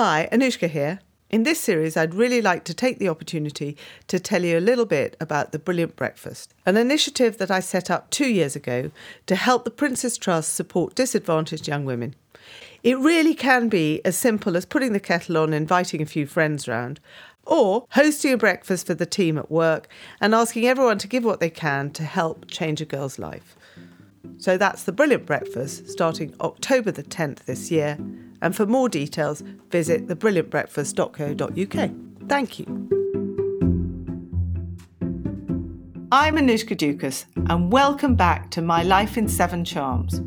Hi, Anoushka here. In this series, I'd really like to take the opportunity to tell you a little bit about The Brilliant Breakfast, an initiative that I set up 2 years ago to help the Princess Trust support disadvantaged young women. It really can be as simple as putting the kettle on, inviting a few friends round, or hosting a breakfast for the team at work and asking everyone to give what they can to help change a girl's life. So that's The Brilliant Breakfast, starting October the 10th this year. And for more details, visit thebrilliantbreakfast.co.uk. Thank you. I'm Anoushka Dukas, and welcome back to My Life in Seven Charms.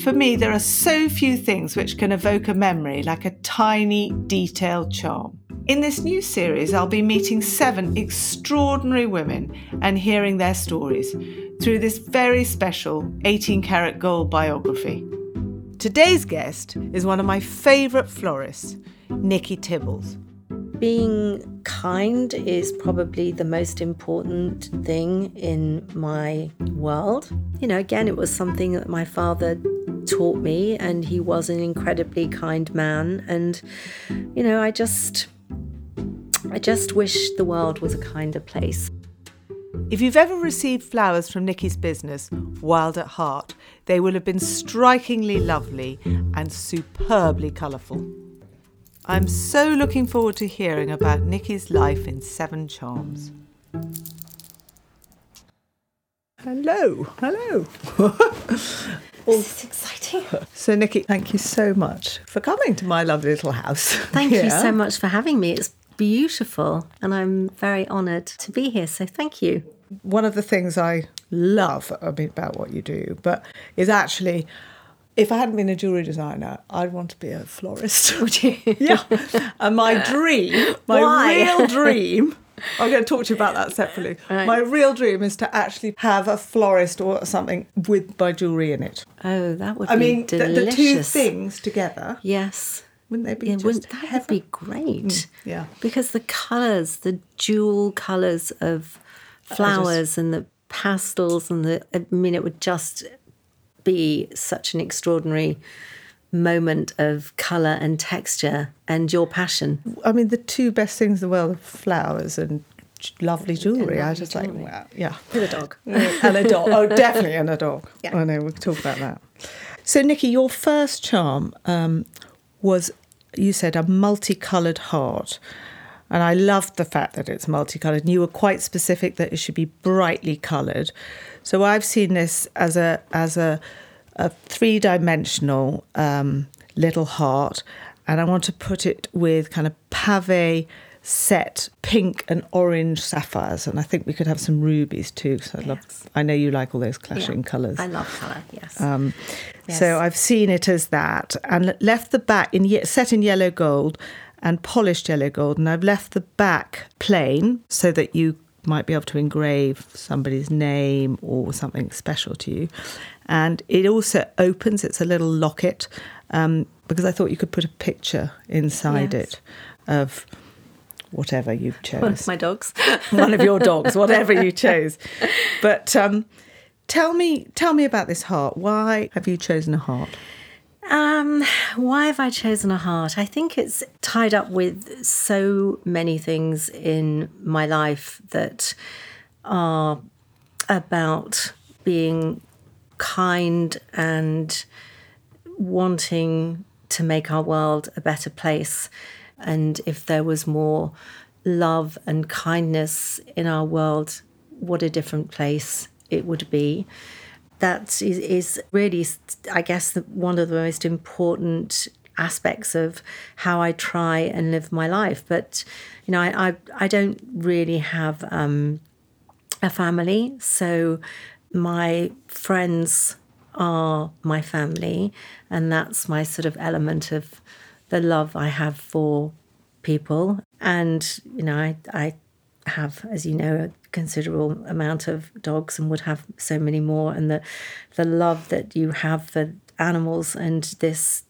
For me, there are so few things which can evoke a memory like a tiny, detailed charm. In this new series, I'll be meeting 7 extraordinary women and hearing their stories through this very special 18-karat gold biography. Today's guest is one of my favourite florists, Nikki Tibbles. Being kind is probably the most important thing in my world. You know, again, it was something that my father taught me, and he was an incredibly kind man. And, you know, I just wish the world was a kinder place. If you've ever received flowers from Nikki's business, Wild at Heart, they will have been strikingly lovely and superbly colourful. I'm so looking forward to hearing about Nikki's life in Seven Charms. Hello. This is exciting. So, Nikki, thank you so much for coming to my lovely little house. Thank you so much for having me. It's beautiful, and I'm very honoured to be here, so thank you. One of the things I love about what you do is actually, if I hadn't been a jewellery designer, I'd want to be a florist. Would you? Yeah. And my dream, real dream, I'm going to talk to you about that separately. Right. My real dream is to actually have a florist or something with my jewellery in it. Oh, that would be delicious. The two things together. Yes. Wouldn't they be just heaven? That would be great. Yeah. Because the colours, the jewel colours of flowers and the pastels and it would just be such an extraordinary moment of colour and texture and your passion. I mean, the two best things in the world are flowers and lovely jewellery. I was just like, wow, yeah. And a dog. And a dog. Oh, definitely, and a dog. Yeah. I know, we'll talk about that. So, Nikki, your first charm was, you said, a multicoloured heart. And I loved the fact that it's multicoloured. And you were quite specific that it should be brightly coloured. So I've seen this as a three-dimensional little heart. And I want to put it with kind of pavé set pink and orange sapphires. And I think we could have some rubies too. So I know you like all those clashing colours. I love colour, yes. Yes. So I've seen it as that. And left the back, set in yellow gold, and polished yellow gold, and I've left the back plain so that you might be able to engrave somebody's name or something special to you. And it also opens, it's a little locket, because I thought you could put a picture inside it of whatever you chose. One of my dogs. One of your dogs, whatever you chose. But tell me about this heart. Why have you chosen a heart? Why have I chosen a heart? I think it's tied up with so many things in my life that are about being kind and wanting to make our world a better place. And if there was more love and kindness in our world, what a different place it would be. That is really, I guess, one of the most important aspects of how I try and live my life. But, you know, I don't really have a family, so my friends are my family, and that's my sort of element of the love I have for people. And, you know, I have, as you know, a considerable amount of dogs and would have so many more, and the love that you have for animals and this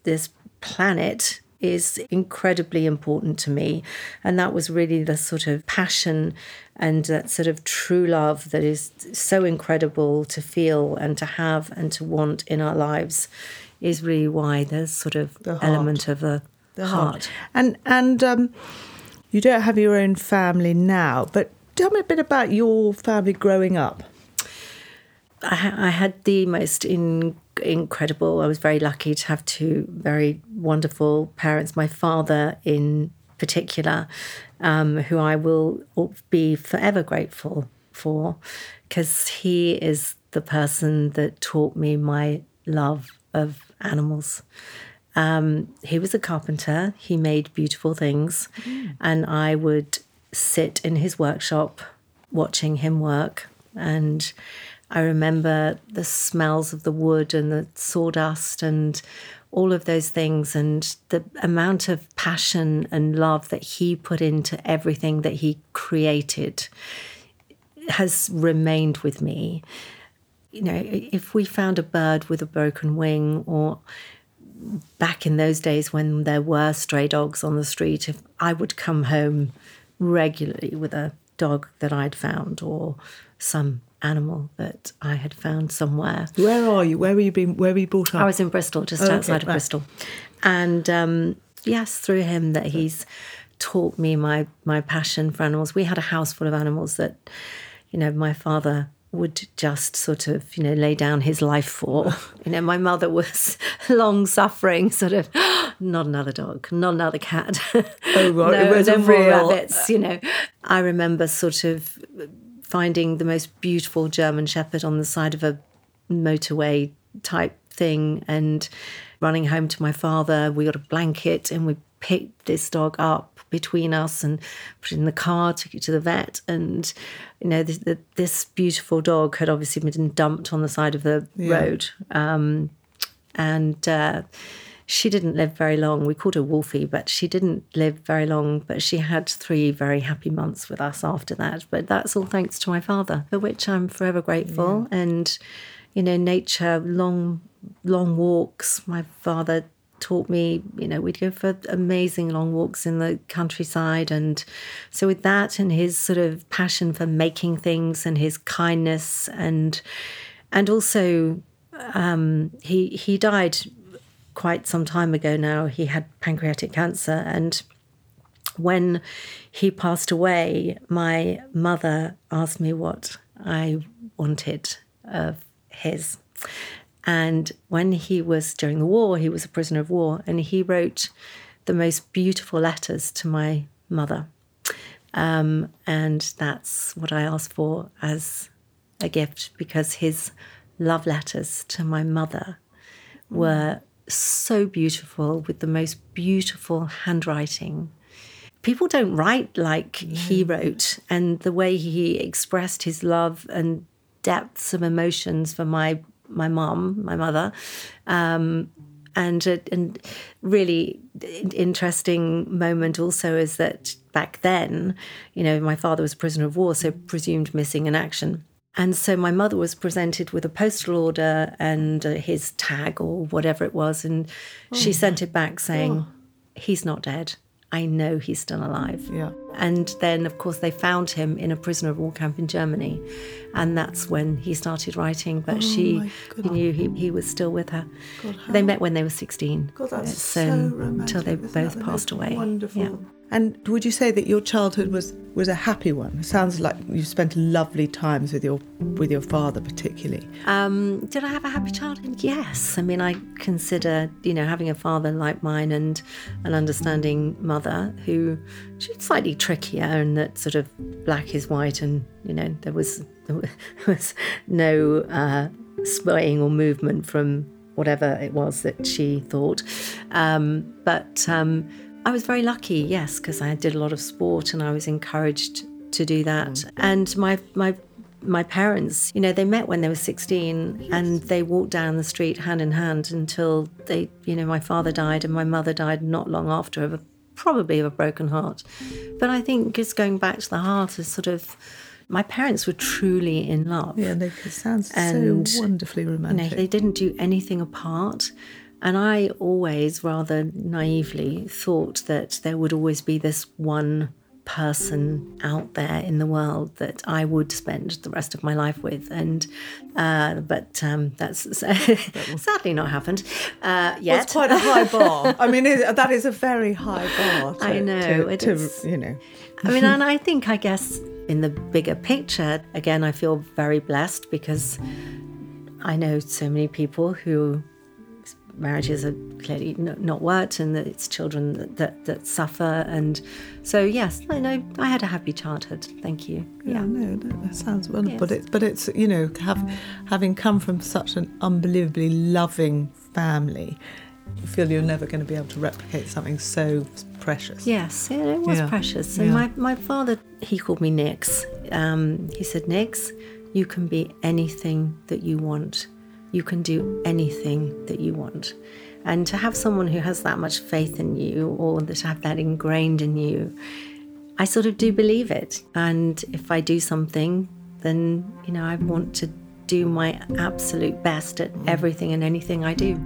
planet is incredibly important to me. And that was really the sort of passion and that sort of true love that is so incredible to feel and to have and to want in our lives is really why there's sort of the element of a the heart. And you don't have your own family now, but tell me a bit about your family growing up. I had the most incredible, I was very lucky to have two very wonderful parents. My father in particular, who I will be forever grateful for, because he is the person that taught me my love of animals. He was a carpenter. He made beautiful things. Mm. And I would sit in his workshop watching him work. And I remember the smells of the wood and the sawdust and all of those things, and the amount of passion and love that he put into everything that he created has remained with me. You know, if we found a bird with a broken wing, or back in those days when there were stray dogs on the street, if I would come home regularly with a dog that I'd found, or some animal that I had found somewhere. Where are you? Where were you being? Where were you brought up? I was in Bristol, just outside of Bristol. And yes, through him that he's taught me my passion for animals. We had a house full of animals that, you know, my father would just sort of, you know, lay down his life for. You know, my mother was long-suffering, sort of, not another dog, not another cat. Oh, right. No more rabbits, you know. I remember sort of finding the most beautiful German Shepherd on the side of a motorway type thing and running home to my father. We got a blanket and we picked this dog up between us and put it in the car, took it to the vet. And, you know, this beautiful dog had obviously been dumped on the side of the road. She didn't live very long. We called her Wolfie, but she didn't live very long. But she had 3 very happy months with us after that. But that's all thanks to my father, for which I'm forever grateful. Yeah. And, you know, nature, long, long walks. My father taught me, you know, we'd go for amazing long walks in the countryside. And so with that and his sort of passion for making things and his kindness, and also he died quite some time ago now. He had pancreatic cancer, and when he passed away, my mother asked me what I wanted of his. And when he was, during the war, he was a prisoner of war, and he wrote the most beautiful letters to my mother. And that's what I asked for as a gift, because his love letters to my mother were so beautiful, with the most beautiful handwriting. People don't write like he wrote, and the way he expressed his love and depths of emotions for my mum, my mother, and really interesting moment also is that back then, you know, my father was a prisoner of war, so presumed missing in action. And so my mother was presented with a postal order and his tag or whatever it was, and she sent it back saying, he's not dead. I know he's still alive. Yeah. And then, of course, they found him in a prisoner of war camp in Germany, and that's when he started writing, but she knew he was still with her. God, they met when they were 16. God, that's so romantic. Until they both passed away. Wonderful. Yeah. And would you say that your childhood was a happy one? It sounds like you spent lovely times with your father particularly. Did I have a happy childhood? Yes. I mean, I consider, you know, having a father like mine and an understanding mother who, she was slightly trickier, and that sort of black is white, and, you know, there was no swaying or movement from whatever it was that she thought. I was very lucky, yes, because I did a lot of sport and I was encouraged to do that. Mm. And my parents, you know, they met when they were 16, and they walked down the street hand in hand until they, you know, my father died and my mother died not long after, probably of a broken heart. But I think just going back to the heart is sort of, my parents were truly in love. Yeah, it sounds so wonderfully romantic. You know, they didn't do anything apart. And I always, rather naively, thought that there would always be this one person out there in the world that I would spend the rest of my life with. And but that's sadly not happened yet. That's quite a high bar. I mean, that is a very high bar. I know. It is. I mean, and I think, I guess, in the bigger picture, again, I feel very blessed because I know so many people who marriages are clearly not worked, and that it's children that suffer. And so, yes, I had a happy childhood. Thank you. Yeah, that sounds wonderful. Yes. But it's having come from such an unbelievably loving family, you feel you're never going to be able to replicate something so precious. Yes, it was precious. And my father, he called me Nix. He said, Nix, you can be anything that you want. You can do anything that you want. And to have someone who has that much faith in you, or to have that ingrained in you, I sort of do believe it. And if I do something, then, I want to do my absolute best at everything and anything I do.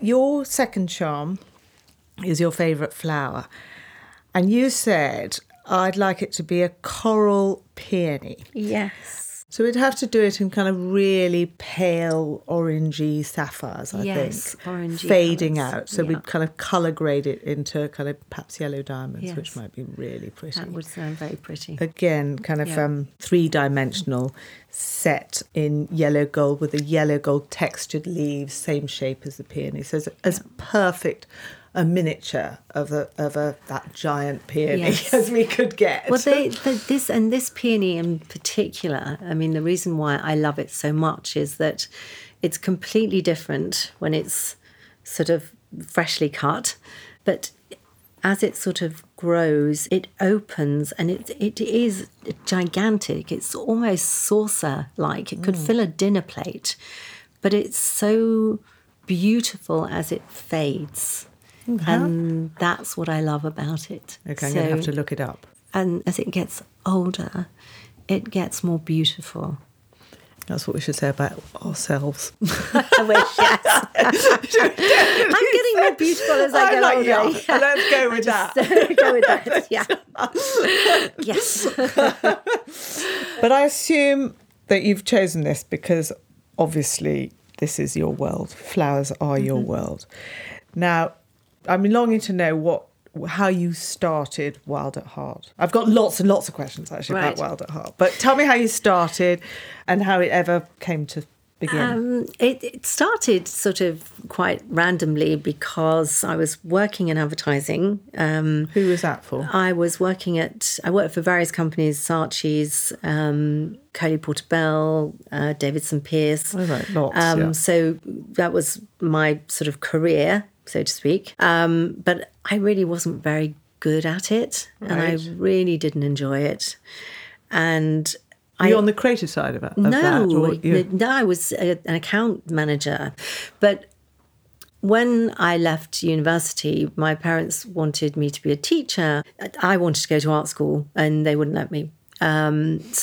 Your second charm is your favourite flower. And you said, I'd like it to be a coral peony. Yes. So we'd have to do it in kind of really pale orangey sapphires, I think. Orangey fading colours out. So we'd kind of colour grade it into kind of perhaps yellow diamonds, which might be really pretty. That would sound very pretty. Again, kind of three-dimensional set in yellow gold with the yellow gold textured leaves, same shape as the peony. So it's as perfect a miniature of that giant peony as we could get. Well, this peony in particular, I mean, the reason why I love it so much is that it's completely different when it's sort of freshly cut, but as it sort of grows, it opens, and it is gigantic. It's almost saucer-like. It could fill a dinner plate, but it's so beautiful as it fades. Mm-hmm. And that's what I love about it. Okay, I'm going to have to look it up. And as it gets older, it gets more beautiful. That's what we should say about ourselves. I wish, yes. I'm getting more beautiful as I get older. Yeah. Let's go with that. Go with that, Yes. But I assume that you've chosen this because, obviously, this is your world. Flowers are your world. Now, I'm longing to know how you started Wild at Heart. I've got lots and lots of questions, actually, about Wild at Heart. But tell me how you started and how it ever came to begin. It started sort of quite randomly because I was working in advertising. Who was that for? I worked for various companies, Saatchi's, Portobello, Davidson Pierce. Oh, right, lots, yeah. So that was my sort of career, so to speak. But I really wasn't very good at it, and I really didn't enjoy it. And Were you on the creative side of it? No, I was an account manager. But when I left university, my parents wanted me to be a teacher. I wanted to go to art school, and they wouldn't let me. Thanks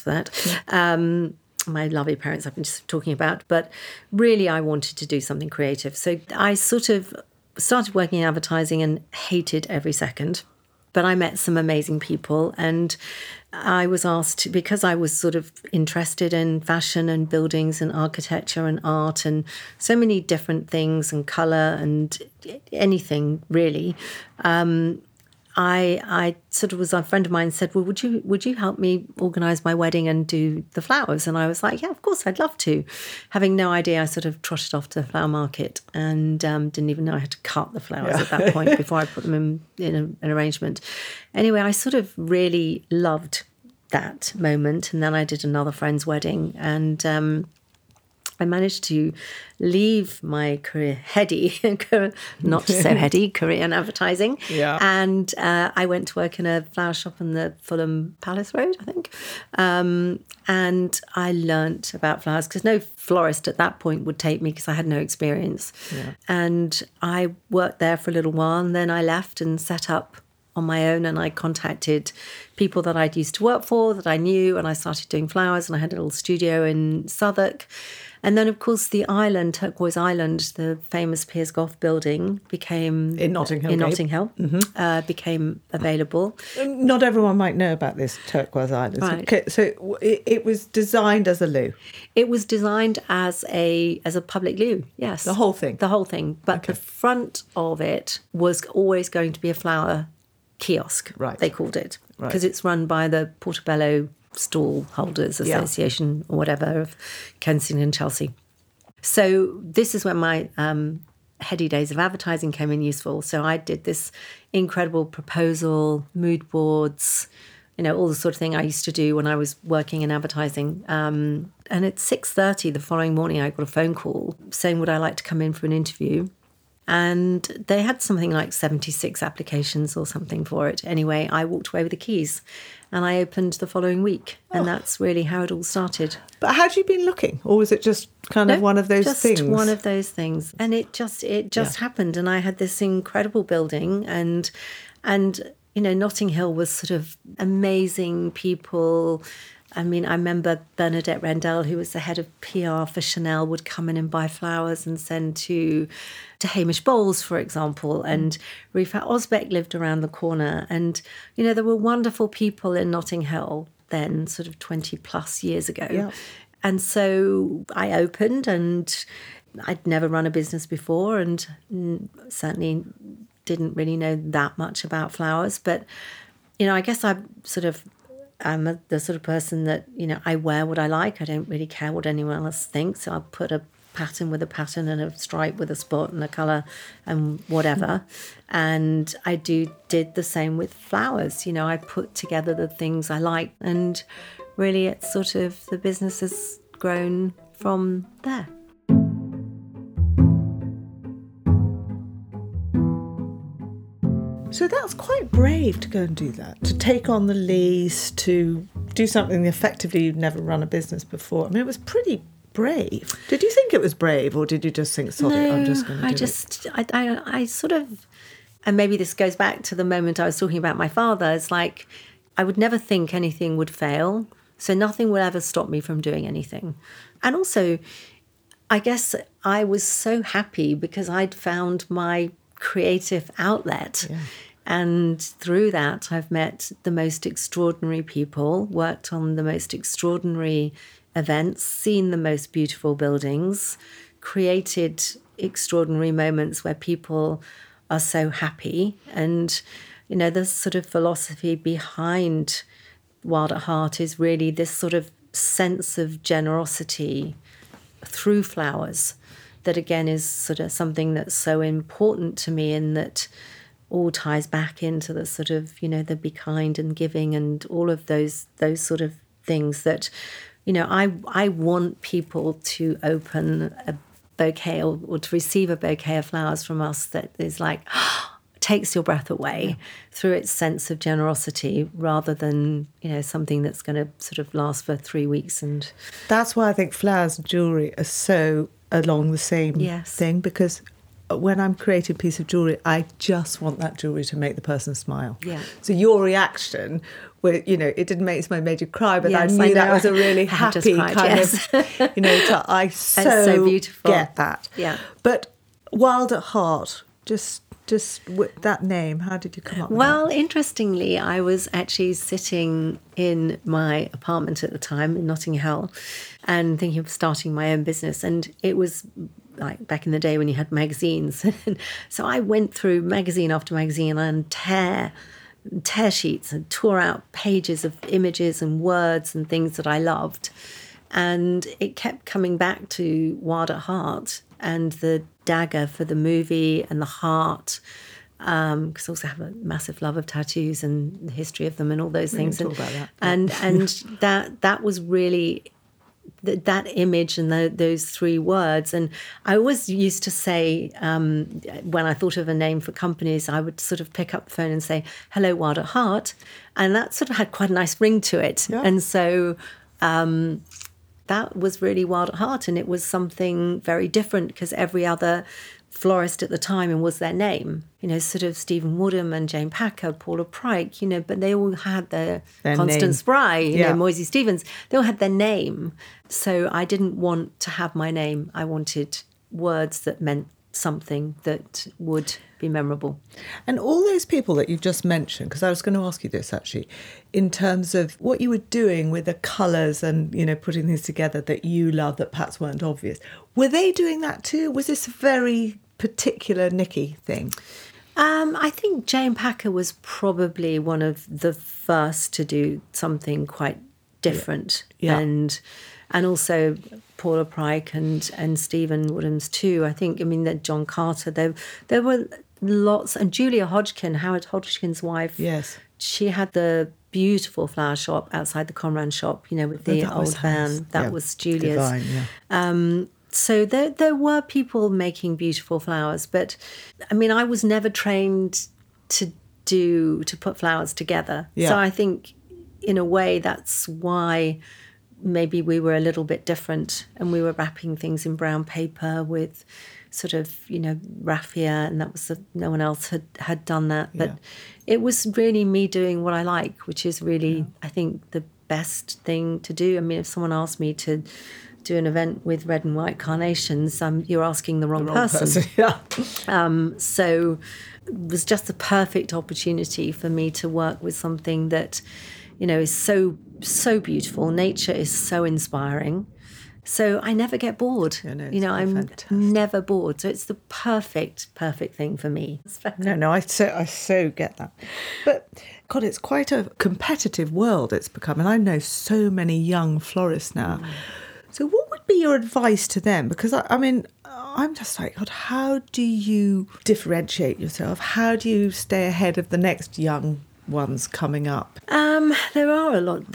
for that. Yeah. My lovely parents I've been just talking about, but really I wanted to do something creative. So I sort of started working in advertising and hated every second. But I met some amazing people, and I was asked, because I was sort of interested in fashion and buildings and architecture and art and so many different things and colour and anything really, I sort of was, a friend of mine said, well, would you help me organise my wedding and do the flowers? And I was like, yeah, of course, I'd love to. Having no idea, I sort of trotted off to the flower market and didn't even know I had to cut the flowers at that point before I put them in an arrangement. Anyway, I sort of really loved that moment. And then I did another friend's wedding, and I managed to leave my career in advertising. Yeah. And I went to work in a flower shop on the Fulham Palace Road, I think. And I learnt about flowers because no florist at that point would take me because I had no experience. Yeah. And I worked there for a little while, and then I left and set up on my own, and I contacted people that I'd used to work for, that I knew, and I started doing flowers, and I had a little studio in Southwark. And then, of course, the island, Turquoise Island, the famous Piers Gough building became... In Notting Hill. Mm-hmm. Became available. Not everyone might know about this Turquoise Island. Right. Okay, so it was designed as a loo? It was designed as a public loo, yes. The whole thing? The whole thing. But okay. The front of it was always going to be a flower kiosk, right? They called it, because right. It's run by the Portobello Stall Holders Association, yeah. Or whatever, of Kensington and Chelsea. So this is when my heady days of advertising came in useful. So I did this incredible proposal, mood boards, you know, all the sort of thing I used to do when I was working in advertising. And at 6:30 the following morning, I got a phone call saying, would I like to come in for an interview? And they had something like 76 applications or something for it. Anyway, I walked away with the keys and I opened the following week. And that's really how it all started. But had you been looking, or was it just kind of one of those things? Just one of those things. And it just happened. And I had this incredible building and you know, Notting Hill was sort of amazing people. I mean, I remember Bernadette Rendell, who was the head of PR for Chanel, would come in and buy flowers and send to Hamish Bowles, for example. And Rifa Osbeck lived around the corner. And, you know, there were wonderful people in Notting Hill then, sort of 20 plus years ago. Yeah. And so I opened, and I'd never run a business before, and certainly didn't really know that much about flowers. But, you know, I guess I'm the sort of person that, you know, I wear what I like. I don't really care what anyone else thinks. So I'll put a pattern with a pattern and a stripe with a spot and a colour and whatever. And I did the same with flowers. You know, I put together the things I like, and really it's sort of, the business has grown from there. So that's quite brave to go and do that, to take on the lease, to do something effectively you'd never run a business before. I mean, it was pretty brave. Did you think it was brave, or did you just think, sorry, no, I'm just going to do it? I sort of, and maybe this goes back to the moment I was talking about my father, it's like I would never think anything would fail, so nothing will ever stop me from doing anything. And also, I guess I was so happy because I'd found my creative outlet, yeah. And through that I've met the most extraordinary people, worked on the most extraordinary events, seen the most beautiful buildings, created extraordinary moments where people are so happy. And you know, the sort of philosophy behind Wild at Heart is really this sort of sense of generosity through flowers. That again is sort of something that's so important to me, in that all ties back into the sort of, you know, the be kind and giving and all of those sort of things that, you know, I want people to open a bouquet or to receive a bouquet of flowers from us that is like, takes your breath away through its sense of generosity, rather than, you know, something that's going to sort of last for 3 weeks. And that's why I think flowers and jewellery are so along the same thing, because when I'm creating a piece of jewellery, I just want that jewellery to make the person smile. Yeah. So your reaction, where, you know, it didn't make me made you cry, but yes, I knew that was a really happy cried, kind of, you know, I so beautiful. Get that. Yeah. But Wild at Heart, just that name, how did you come up with that? Well, interestingly, I was actually sitting in my apartment at the time in Notting Hill and thinking of starting my own business. And it was like back in the day when you had magazines. So I went through magazine after magazine and tear sheets and tore out pages of images and words and things that I loved. And it kept coming back to Wild at Heart and the dagger for the movie and the heart, because I also have a massive love of tattoos and the history of them and all those things. And about that, and that was really that image and those three words. And I always used to say, when I thought of a name for companies, I would sort of pick up the phone and say, hello, Wild at Heart. And that sort of had quite a nice ring to it. Yeah. And so that was really Wild at Heart, and it was something very different because every other florist at the time, and was their name, you know, sort of Stephen Woodham and Jane Packer, Paula Pryke, you know, but they all had their Constance Spry, you know, Moisey Stevens, they all had their name. So I didn't want to have my name. I wanted words that meant something that would be memorable. And all those people that you've just mentioned, because I was going to ask you this actually, in terms of what you were doing with the colours and, you know, putting things together that you love that perhaps weren't obvious, were they doing that too? Was this a very particular Nikki thing? I think Jane Packer was probably one of the first to do something quite different. Yeah. And also Paula Pryke and Stephen Williams too. I think, I mean, that John Carter, there were lots. And Julia Hodgkin, Howard Hodgkin's wife. Yes. She had the beautiful flower shop outside the Conran shop, you know, with the old van. That was Julia's. Divine, yeah. So there were people making beautiful flowers. But, I mean, I was never trained to put flowers together. Yeah. So I think, in a way, that's why maybe we were a little bit different, and we were wrapping things in brown paper with sort of, you know, raffia, and that was no one else had done that. But it was really me doing what I like, which is really, I think, the best thing to do. I mean, if someone asked me to do an event with red and white carnations, you're asking the wrong person. Yeah. So it was just the perfect opportunity for me to work with something that, you know, is so beautiful. Nature is so inspiring. So I never get bored. Yeah, no, you know, I'm fantastic. Never bored. So it's the perfect thing for me. No, I so get that. But God, it's quite a competitive world it's become, and I know so many young florists now. Mm. So what would be your advice to them? Because, I mean, I'm just like, God, how do you differentiate yourself? How do you stay ahead of the next young ones coming up? There are a lot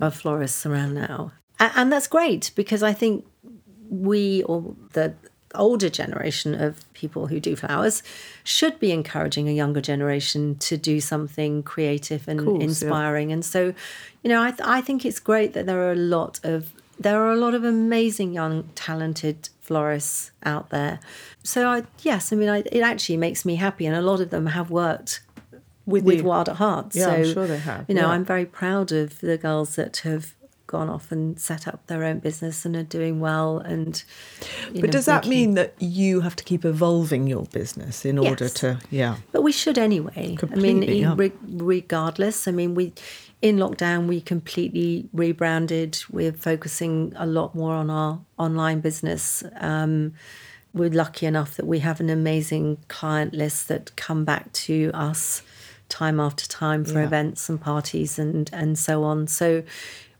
of florists around now. And that's great, because I think we, or the older generation of people who do flowers, should be encouraging a younger generation to do something creative and inspiring. Yeah. And so, you know, I think it's great that there are a lot of amazing young talented florists out there. So it actually makes me happy, and a lot of them have worked with Wild at Heart. Yeah, so, I'm sure they have. You know, I'm very proud of the girls that have gone off and set up their own business and are doing well. And does that mean that you have to keep evolving your business in order to? Yeah, but we should anyway. Completely, I mean, regardless. I mean, in lockdown we completely rebranded. We're focusing a lot more on our online business. We're lucky enough that we have an amazing client list that come back to us time after time for events and parties and so on. So.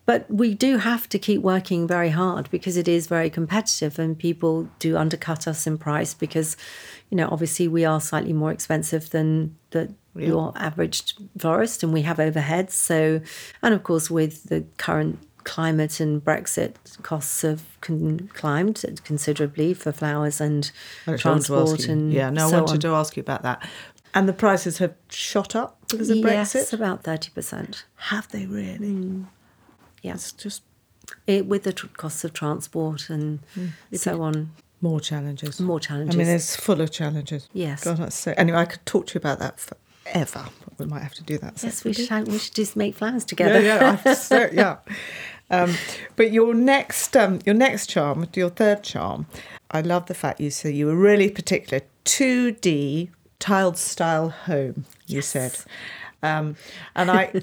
But we do have to keep working very hard, because it is very competitive, and people do undercut us in price because, you know, obviously we are slightly more expensive than your average florist, and we have overheads. So, and of course, with the current climate and Brexit, costs have climbed considerably for flowers and transport and so on. Yeah, no, I wanted to ask you about that. And the prices have shot up because of Brexit? Yes, about 30%. Have they really? Mm. Yeah. It's just with the costs of transport and so on. More challenges. I mean, it's full of challenges. Yes. God, that's so. Anyway, I could talk to you about that forever. But we might have to do that. Yes, we should just make plans together. But your third charm, I love the fact you said you were really particular. 2D tiled style home. You said. And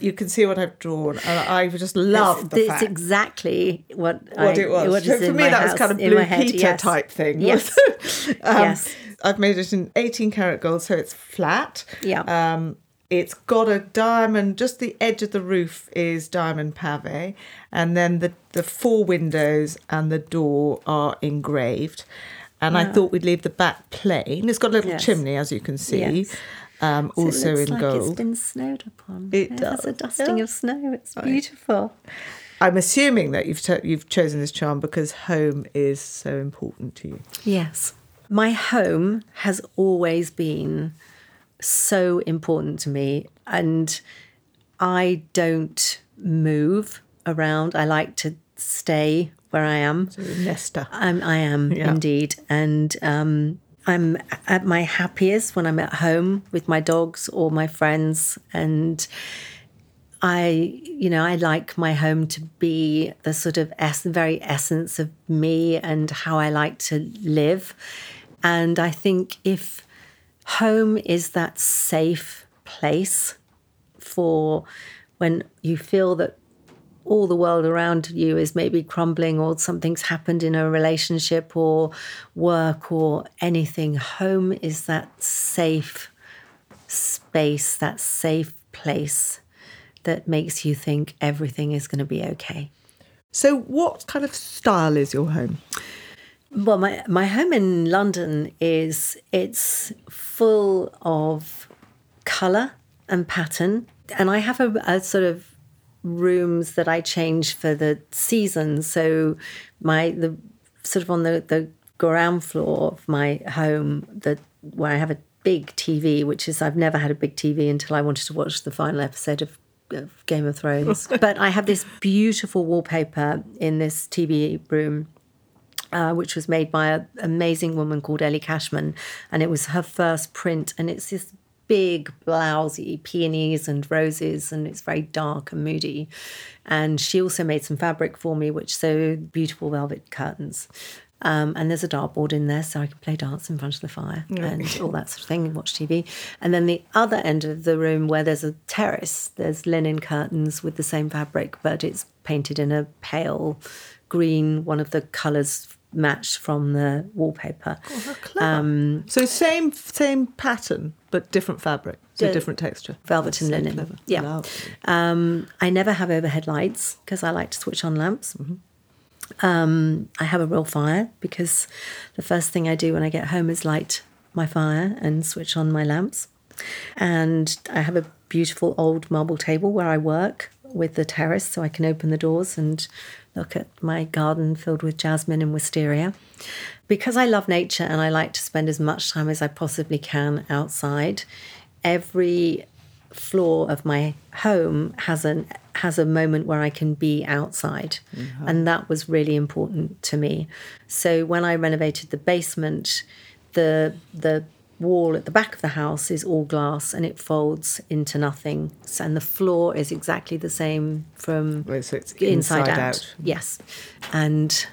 you can see what I've drawn, and I just love the fact. It's exactly what it was. So for me, that was kind of Blue Peter type thing. Yes. Yes. I've made it in 18 karat gold, so it's flat. Yeah. It's got a diamond, just the edge of the roof is diamond pave, and then the four windows and the door are engraved. And I thought we'd leave the back plain. It's got a little chimney, as you can see. Yes. So also it looks in gold. It's been snowed upon. It does. Has a dusting of snow. It's beautiful. I'm assuming that you've chosen this charm because home is so important to you. Yes. My home has always been so important to me, and I don't move. around. I like to stay where I am. So you're a nester. I am indeed. And I'm at my happiest when I'm at home with my dogs or my friends. And I like my home to be the sort of very essence of me and how I like to live. And I think if home is that safe place for when you feel that all the world around you is maybe crumbling or something's happened in a relationship or work or anything, home is that safe space, that safe place that makes you think everything is going to be okay. So what kind of style is your home? Well, my home in London it's full of colour and pattern. And I have a sort of rooms that I change for the seasons. So the sort of on the ground floor of my home, where I have a big TV, which is, I've never had a big TV until I wanted to watch the final episode of Game of Thrones. But I have this beautiful wallpaper in this TV room, which was made by an amazing woman called Ellie Cashman. And it was her first print. And it's this big, blousy peonies and roses. And it's very dark and moody. And she also made some fabric for me, so beautiful velvet curtains. And there's a dartboard in there, so I can play darts in front of the fire and all that sort of thing and watch TV. And then the other end of the room where there's a terrace, there's linen curtains with the same fabric, but it's painted in a pale green, one of the colours matched from the wallpaper. Oh, how clever. So same pattern, but different fabric, so different texture. Velvet and linen. Clever. Yeah. I never have overhead lights because I like to switch on lamps. Mm-hmm. I have a real fire because the first thing I do when I get home is light my fire and switch on my lamps. And I have a beautiful old marble table where I work with the terrace, so I can open the doors and look at my garden filled with jasmine and wisteria. Because I love nature and I like to spend as much time as I possibly can outside, every floor of my home has a moment where I can be outside. Mm-hmm. And that was really important to me. So when I renovated the basement, the wall at the back of the house is all glass and it folds into nothing. And the floor is exactly the same from inside out. Yes. And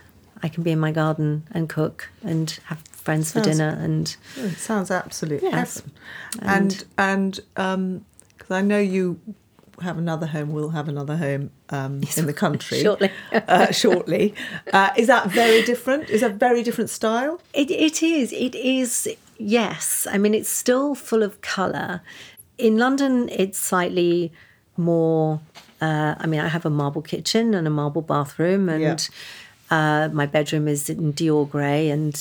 I can be in my garden and cook and have friends for dinner. And it sounds absolutely awesome. And because I know you have another home, we'll have another home in the country shortly. Shortly, is that very different? Is that a very different style? It is. Yes, I mean it's still full of colour. In London, it's slightly more. I mean, I have a marble kitchen and a marble bathroom, and my bedroom is in Dior grey and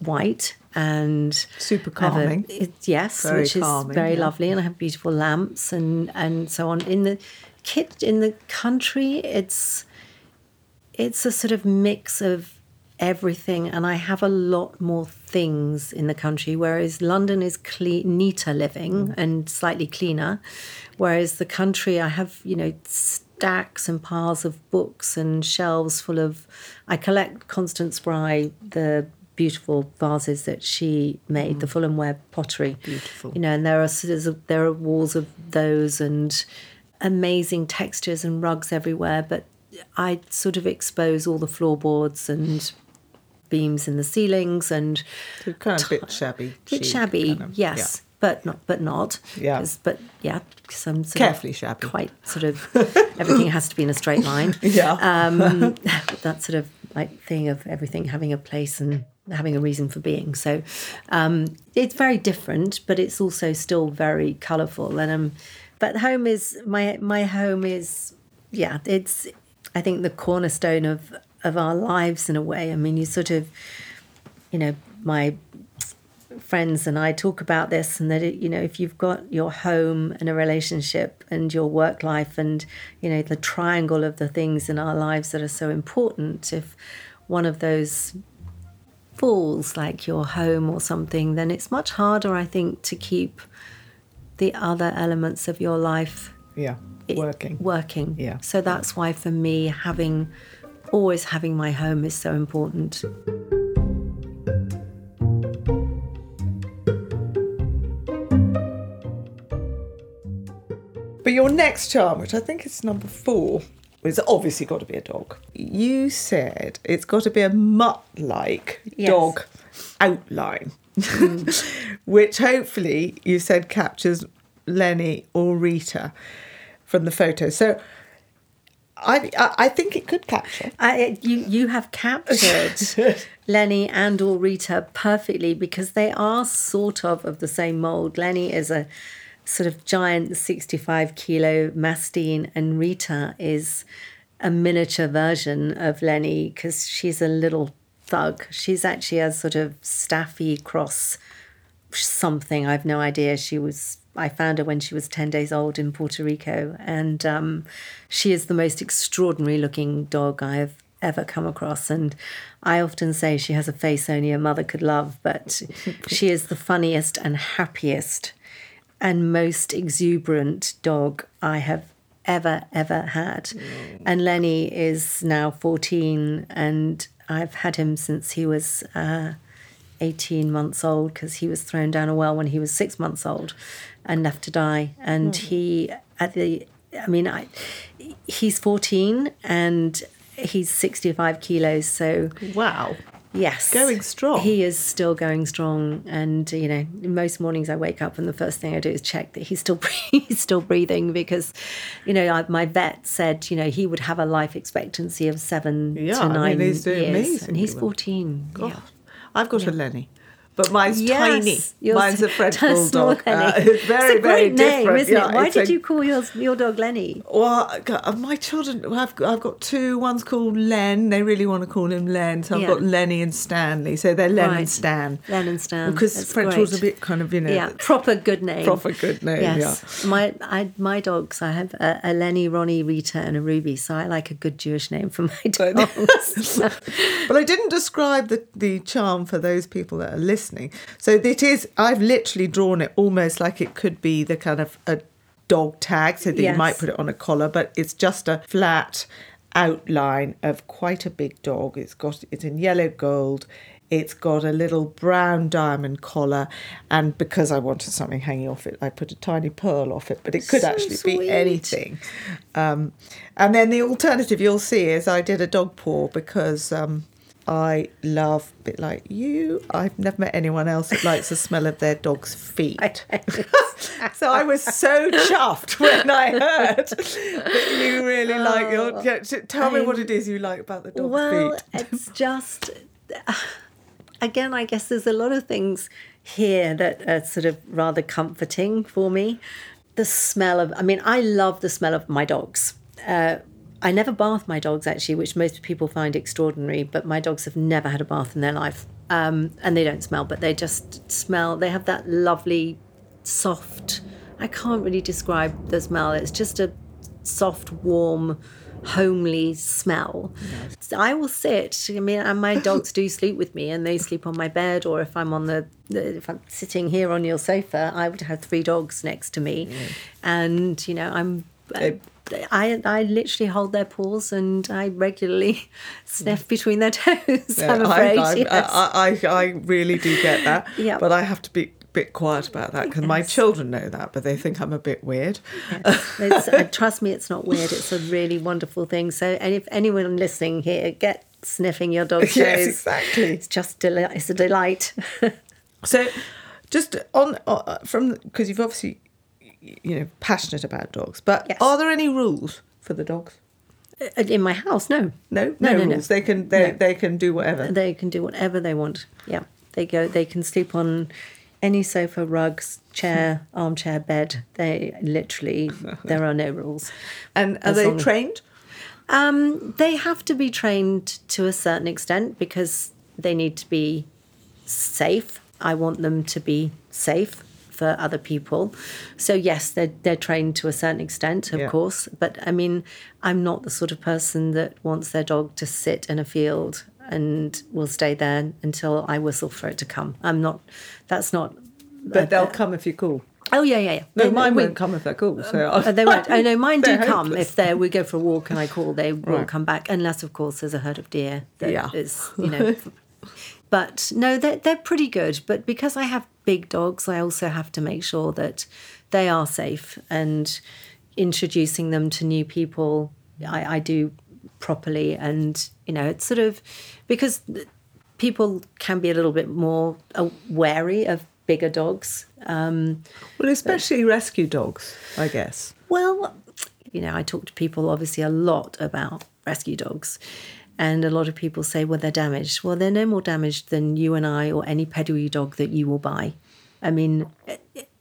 white. And super calming. Lovely. And I have beautiful lamps and so on. In the country, it's a sort of mix of everything, and I have a lot more things in the country, whereas London is neater living and slightly cleaner, whereas the country I have, stacks and piles of books and shelves full of... I collect Constance Spry, the beautiful vases that she made, the Fulham ware pottery. Beautiful. And there are walls of those and amazing textures and rugs everywhere, but I sort of expose all the floorboards and beams in the ceilings and... So kind of a bit shabby. Yes. Yeah. But not. Yeah. Because I'm sort carefully of shabby. Quite sort of... everything has to be in a straight line. Yeah. That sort of thing of everything having a place and having a reason for being. So it's very different, but it's also still very colourful. And but home is my home is it's I think the cornerstone of our lives in a way. I mean, you sort of my friends and I talk about this, and that if you've got your home and a relationship and your work life and the triangle of the things in our lives that are so important, if one of those falls, like your home or something, then it's much harder, I think, to keep the other elements of your life Yeah, working. Yeah. So that's why for me, always having my home is so important. But your next charm, which I think is number 4, it's obviously got to be a dog. You said it's got to be a mutt-like dog outline, which hopefully you said captures Lenny or Rita from the photo. So I think it could capture. You have captured Lenny and or Rita perfectly because they are sort of the same mould. Lenny is a sort of giant 65-kilo Mastine, and Rita is a miniature version of Lenny because she's a little thug. She's actually a sort of staffy cross something. I've no idea. I found her when she was 10 days old in Puerto Rico, and she is the most extraordinary looking dog I have ever come across, and I often say she has a face only a mother could love, but she is the funniest and happiest and most exuberant dog I have ever had. And Lenny is now 14, and I've had him since he was 18 months old because he was thrown down a well when he was 6 months old and left to die. And he's 14 and he's 65 kilos, so... Wow. Yes. Going strong. He is still going strong. And, you know, most mornings I wake up and the first thing I do is check that he's still breathing because, you know, my vet said, you know, he would have a life expectancy of 7 to 9 years. Amazing. And he's 14. God. Yeah. I've got a Lenny. But mine's tiny. Mine's a French bulldog. It's very, it's a very different name, isn't it? Yeah, Why did you call your dog Lenny? Well, my children, I've got two. One's called Len. They really want to call him Len. So I've got Lenny and Stanley. So they're Len and Stan. Len and Stan. Because that's French was a bit kind of, you know. Yeah, proper good name. Proper good name, yes. Yeah. My dogs, I have a Lenny, Ronnie, Rita and a Ruby. So I like a good Jewish name for my dogs. But I didn't describe the charm for those people that are listening. So it is, I've literally drawn it almost like it could be the kind of a dog tag, so that you might put it on a collar, but it's just a flat outline of quite a big dog. It's in yellow gold. It's got a little brown diamond collar, and because I wanted something hanging off it, I put a tiny pearl off it, but it could be anything. And then the alternative you'll see is I did a dog paw because... I love, a bit like you, I've never met anyone else that likes the smell of their dog's feet. So I was so chuffed when I heard that you really like your... Tell me what it is you like about the dog's feet. Well, it's just... Again, I guess there's a lot of things here that are sort of rather comforting for me. The smell of... I mean, I love the smell of my dogs. I never bath my dogs, actually, which most people find extraordinary, but my dogs have never had a bath in their life. And they don't smell, but they just smell. They have that lovely, soft... I can't really describe the smell. It's just a soft, warm, homely smell. Yes. So I will sit. I mean, and my dogs do sleep with me, and they sleep on my bed, or if I'm if I'm sitting here on your sofa, I would have 3 dogs next to me. Yes. And, you know, I literally hold their paws and I regularly sniff between their toes, yeah, I'm afraid. I really do get that, but I have to be a bit quiet about that because my children know that, but they think I'm a bit weird. Yes. Trust me, it's not weird. It's a really wonderful thing. So and if anyone listening here, get sniffing your dog's toes. Yes, exactly. It's just it's a delight. So just on from, because you've obviously... you know, passionate about dogs. But are there any rules for the dogs? In my house, no. No rules. They can do whatever. They can do whatever they want. Yeah. They can sleep on any sofa, rugs, chair, armchair, bed. They literally there are no rules. And are they trained? They have to be trained to a certain extent because they need to be safe. I want them to be safe for other people. So yes, they're trained to a certain extent, of course. But I mean, I'm not the sort of person that wants their dog to sit in a field and will stay there until I whistle for it to come. That's not... But they'll come if you call. Oh, yeah. No, mine won't come if they're cool. They won't. Oh, no, mine do come hopeless. If we go for a walk and I call, they will come back. Unless, of course, there's a herd of deer. But no, they're pretty good. But because I have big dogs, I also have to make sure that they are safe. And introducing them to new people, I do properly. And, it's sort of... Because people can be a little bit more wary of bigger dogs. Especially rescue dogs, I guess. Well, I talk to people, obviously, a lot about rescue dogs. And a lot of people say, well, they're damaged. Well, they're no more damaged than you and I or any pedigree dog that you will buy. I mean,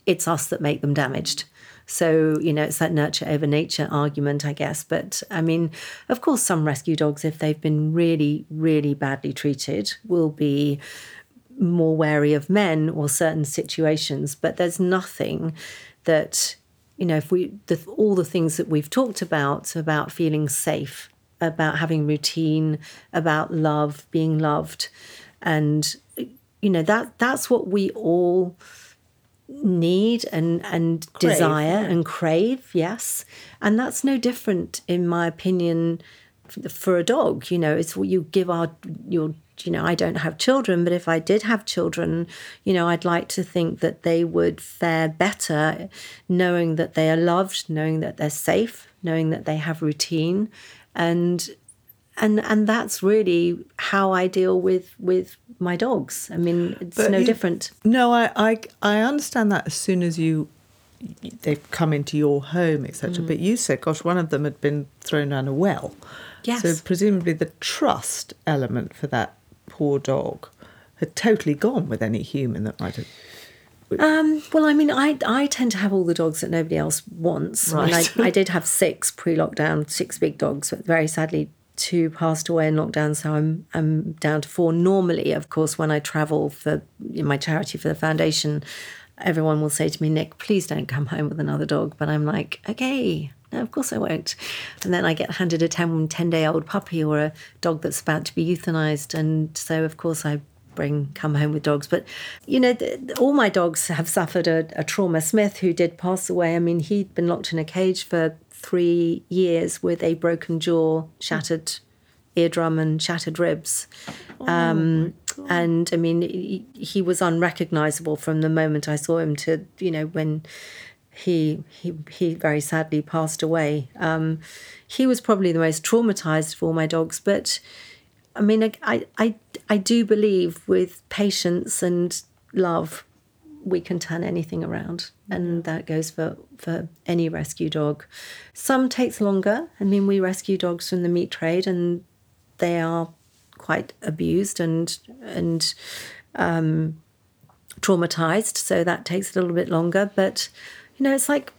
it's us that make them damaged. So, it's that nurture over nature argument, I guess. But, I mean, of course, some rescue dogs, if they've been really, really badly treated, will be more wary of men or certain situations. But there's nothing that, all the things that we've talked about feeling safe, about having routine, about love, being loved. And, that's what we all need and crave. Desire and crave, yes. And that's no different, in my opinion, for a dog. It's what you give I don't have children, but if I did have children, I'd like to think that they would fare better knowing that they are loved, knowing that they're safe, knowing that they have routine. And that's really how I deal with my dogs. I mean, it's no different. No, I understand that as soon as they've come into your home, etc. But you said, gosh, one of them had been thrown down a well. Yes. So presumably the trust element for that poor dog had totally gone with any human that might have... I tend to have all the dogs that nobody else wants. Right. And I did have 6 pre-lockdown, 6 big dogs, but very sadly 2 passed away in lockdown, so I'm down to 4. Normally, of course, when I travel for my charity for the foundation, everyone will say to me, Nick, please don't come home with another dog. But I'm like, okay, no, of course I won't. And then I get handed a 10-day-old puppy or a dog that's about to be euthanized. And so, of course, I... come home with dogs. But, all my dogs have suffered a trauma. Smith, who did pass away, I mean, he'd been locked in a cage for 3 years with a broken jaw, shattered eardrum and shattered ribs. And, I mean, he was unrecognisable from the moment I saw him to, when... He very sadly passed away. He was probably the most traumatised of all my dogs, but... I mean, I do believe with patience and love, we can turn anything around. And that goes for any rescue dog. Some takes longer. I mean, we rescue dogs from the meat trade and they are quite abused and traumatised. So that takes a little bit longer. But, it's like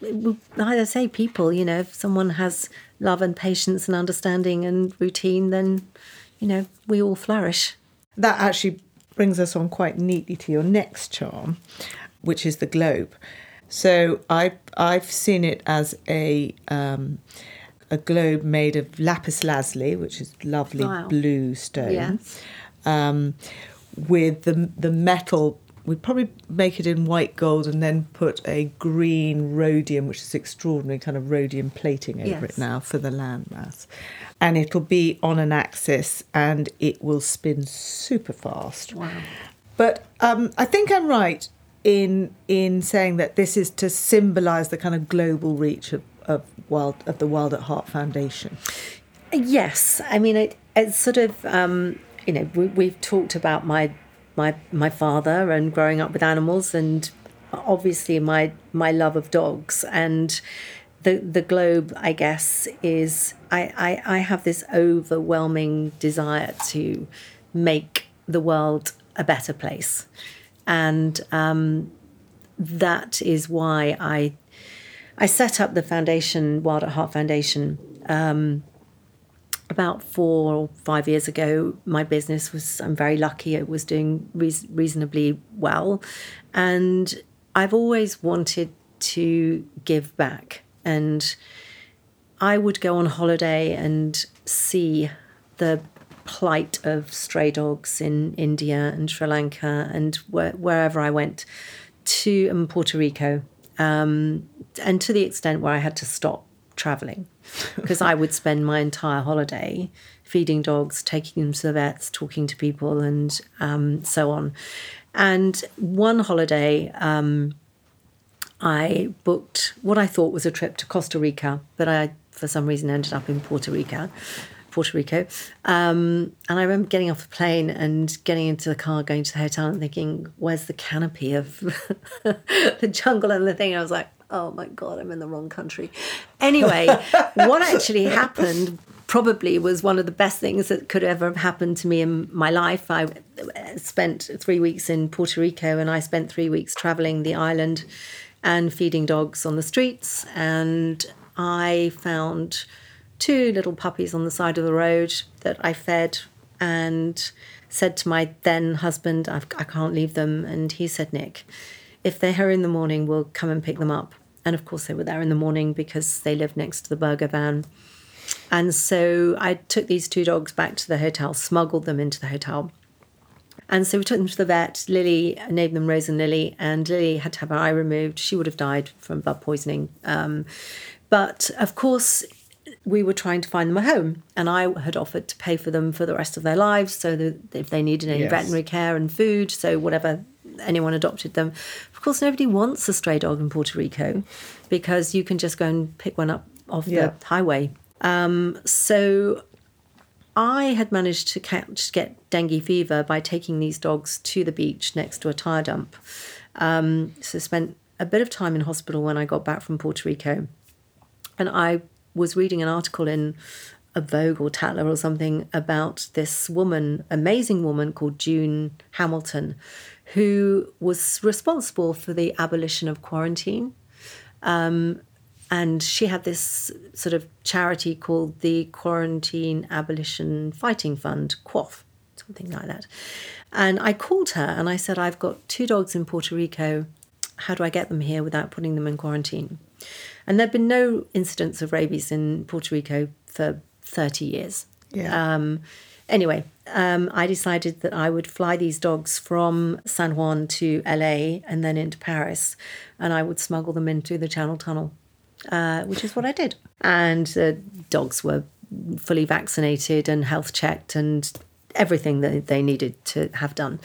I say, people, if someone has love and patience and understanding and routine, then... we all flourish. That actually brings us on quite neatly to your next charm, which is the globe. So I've seen it as a globe made of lapis lazuli, which is lovely blue stone, yes. With the metal. We'd probably make it in white gold and then put a green rhodium, which is extraordinary kind of rhodium plating over it now for the landmass. And it'll be on an axis and it will spin super fast. Wow. But I think I'm right in saying that this is to symbolise the kind of global reach of the Wild at Heart Foundation. Yes. I mean, it's sort of, we've talked about my father and growing up with animals and obviously my love of dogs. And the globe, I guess, is I have this overwhelming desire to make the world a better place. And that is why I set up the foundation, Wild at Heart Foundation. About 4 or 5 years ago, my business was, I'm very lucky, it was doing reasonably well. And I've always wanted to give back. And I would go on holiday and see the plight of stray dogs in India and Sri Lanka and wherever I went to, and Puerto Rico. and to the extent where I had to stop travelling because I would spend my entire holiday feeding dogs, taking them to the vets, talking to people and so on. And one holiday I booked what I thought was a trip to Costa Rica, but I, for some reason, ended up in Puerto Rico. And I remember getting off the plane and getting into the car, going to the hotel and thinking, where's the canopy of the jungle and the thing? And I was like, oh, my God, I'm in the wrong country. Anyway, what actually happened probably was one of the best things that could ever have happened to me in my life. I spent 3 weeks in Puerto Rico and I spent 3 weeks travelling the island and feeding dogs on the streets. And I found two little puppies on the side of the road that I fed and said to my then husband, I can't leave them. And he said, Nick, if they're here in the morning, we'll come and pick them up. And of course they were there in the morning because they lived next to the burger van. And so I took these two dogs back to the hotel, smuggled them into the hotel. And so we took them to the vet. Lily, I named them Rose and Lily, and Lily had to have her eye removed. She would have died from blood poisoning. But of course, we were trying to find them a home, and I had offered to pay for them for the rest of their lives, so that if they needed any veterinary care and food, so whatever, anyone adopted them. Of course, nobody wants a stray dog in Puerto Rico because you can just go and pick one up off the highway. So I had managed to get dengue fever by taking these dogs to the beach next to a tire dump. So spent a bit of time in hospital when I got back from Puerto Rico. And I was reading an article in a Vogue or Tatler or something about this woman, amazing woman called June Hamilton, who was responsible for the abolition of quarantine. And she had this sort of charity called the Quarantine Abolition Fighting Fund, QAF, something like that. And I called her and I said, I've got two dogs in Puerto Rico. How do I get them here without putting them in quarantine? And there'd been no incidents of rabies in Puerto Rico for 30 years. Yeah. Anyway, I decided that I would fly these dogs from San Juan to LA and then into Paris, and I would smuggle them into the Channel Tunnel. Which is what I did. And the dogs were fully vaccinated and health checked and everything that they needed to have done.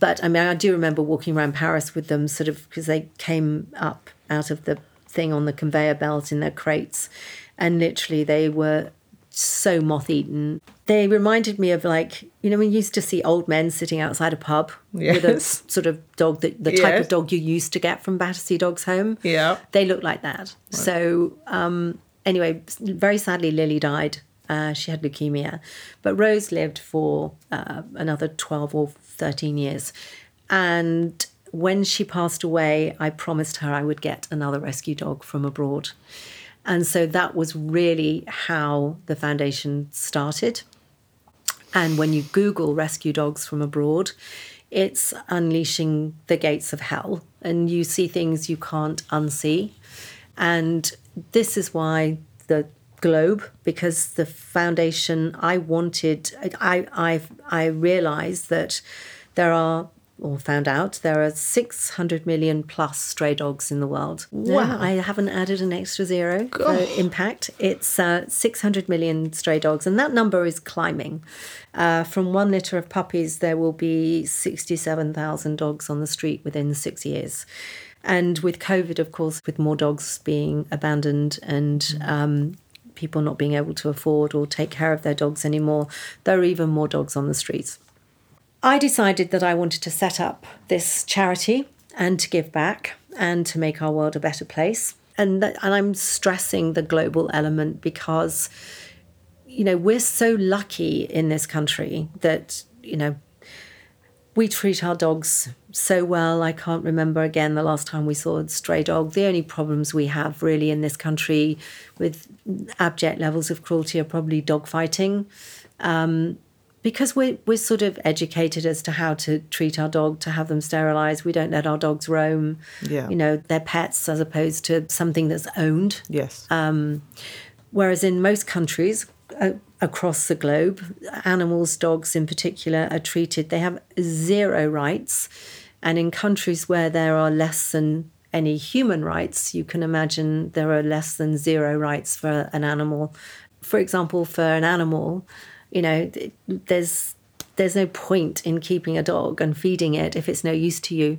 But I mean, I do remember walking around Paris with them sort of because they came up out of the thing on the conveyor belt in their crates and literally they were so moth-eaten. They reminded me of like, you know, we used to see old men sitting outside a pub with a sort of dog, the type of dog you used to get from Battersea Dogs Home. Yeah. They looked like that. Right. So anyway, very sadly, Lily died. She had leukemia. But Rose lived for another 12 or 13 years. And when she passed away, I promised her I would get another rescue dog from abroad. And so that was really how the foundation started. And when you Google rescue dogs from abroad, it's unleashing the gates of hell. And you see things you can't unsee. And this is why the globe, because the foundation, I realised that there are, or found out, there are 600 million plus stray dogs in the world. Wow. I haven't added an extra zero for impact. It's 600 million stray dogs, and that number is climbing. From one litter of puppies, there will be 67,000 dogs on the street within 6 years. And with COVID, of course, with more dogs being abandoned and people not being able to afford or take care of their dogs anymore, there are even more dogs on the streets. I decided that I wanted to set up this charity and to give back and to make our world a better place. And I'm stressing the global element because, you know, we're so lucky in this country that, you know, we treat our dogs so well. I can't remember again the last time we saw a stray dog. The only problems we have really in this country with abject levels of cruelty are probably dog fighting. Because we're sort of educated as to how to treat our dog, to have them sterilised. We don't let our dogs roam. Yeah. You know, they're pets as opposed to something that's owned. Yes. Whereas in most countries across the globe, animals, dogs in particular, are treated. They have zero rights. And in countries where there are less than any human rights, you can imagine there are less than zero rights for an animal. For example, for an animal, you know, there's no point in keeping a dog and feeding it if it's no use to you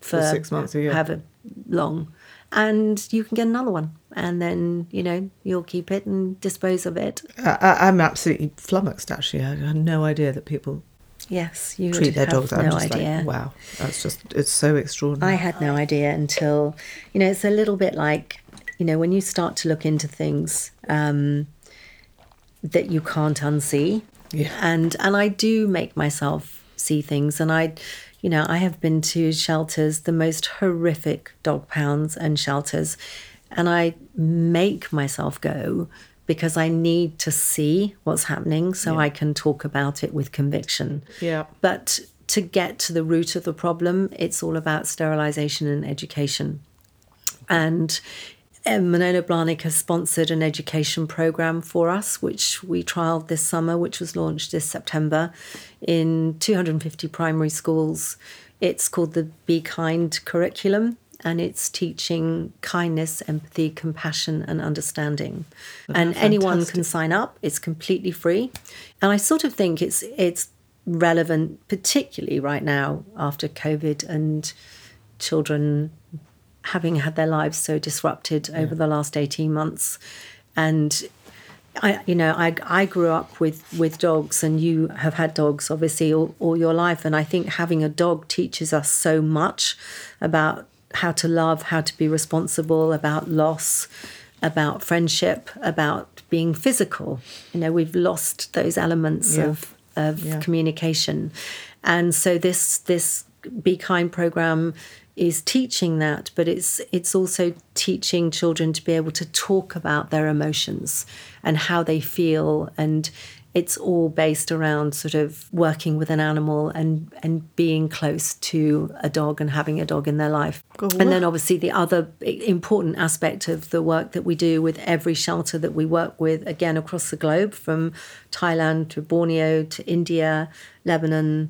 for 6 months a year. However long. And you can get another one, and then, you know, you'll keep it and dispose of it. I'm absolutely flummoxed, actually. I had no idea that people treat their dogs. I'm just like, wow, that's just, it's so extraordinary. I had no idea until, you know, it's a little bit like, you know, when you start to look into things that you can't unsee. Yeah. And I do make myself see things, and you know, I have been to shelters, the most horrific dog pounds and shelters, and I make myself go because I need to see what's happening so I can talk about it with conviction. Yeah. But to get to the root of the problem, it's all about sterilisation and education. And Manolo Blahnik has sponsored an education programme for us, which we trialled this summer, which was launched this September in 250 primary schools. It's called the Be Kind Curriculum, and it's teaching kindness, empathy, compassion and understanding. That's and anyone fantastic. Can sign up. It's completely free. And I sort of think it's relevant, particularly right now after COVID and children having had their lives so disrupted over the last 18 months. And I grew up with dogs, and you have had dogs obviously all your life. And I think having a dog teaches us so much about how to love, how to be responsible, about loss, about friendship, about being physical. You know, we've lost those elements of communication. And so this Be Kind programme is teaching that, but it's also teaching children to be able to talk about their emotions and how they feel, and it's all based around sort of working with an animal and being close to a dog and having a dog in their life. Cool. And then obviously the other important aspect of the work that we do with every shelter that we work with, again, across the globe, from Thailand to Borneo to India, Lebanon,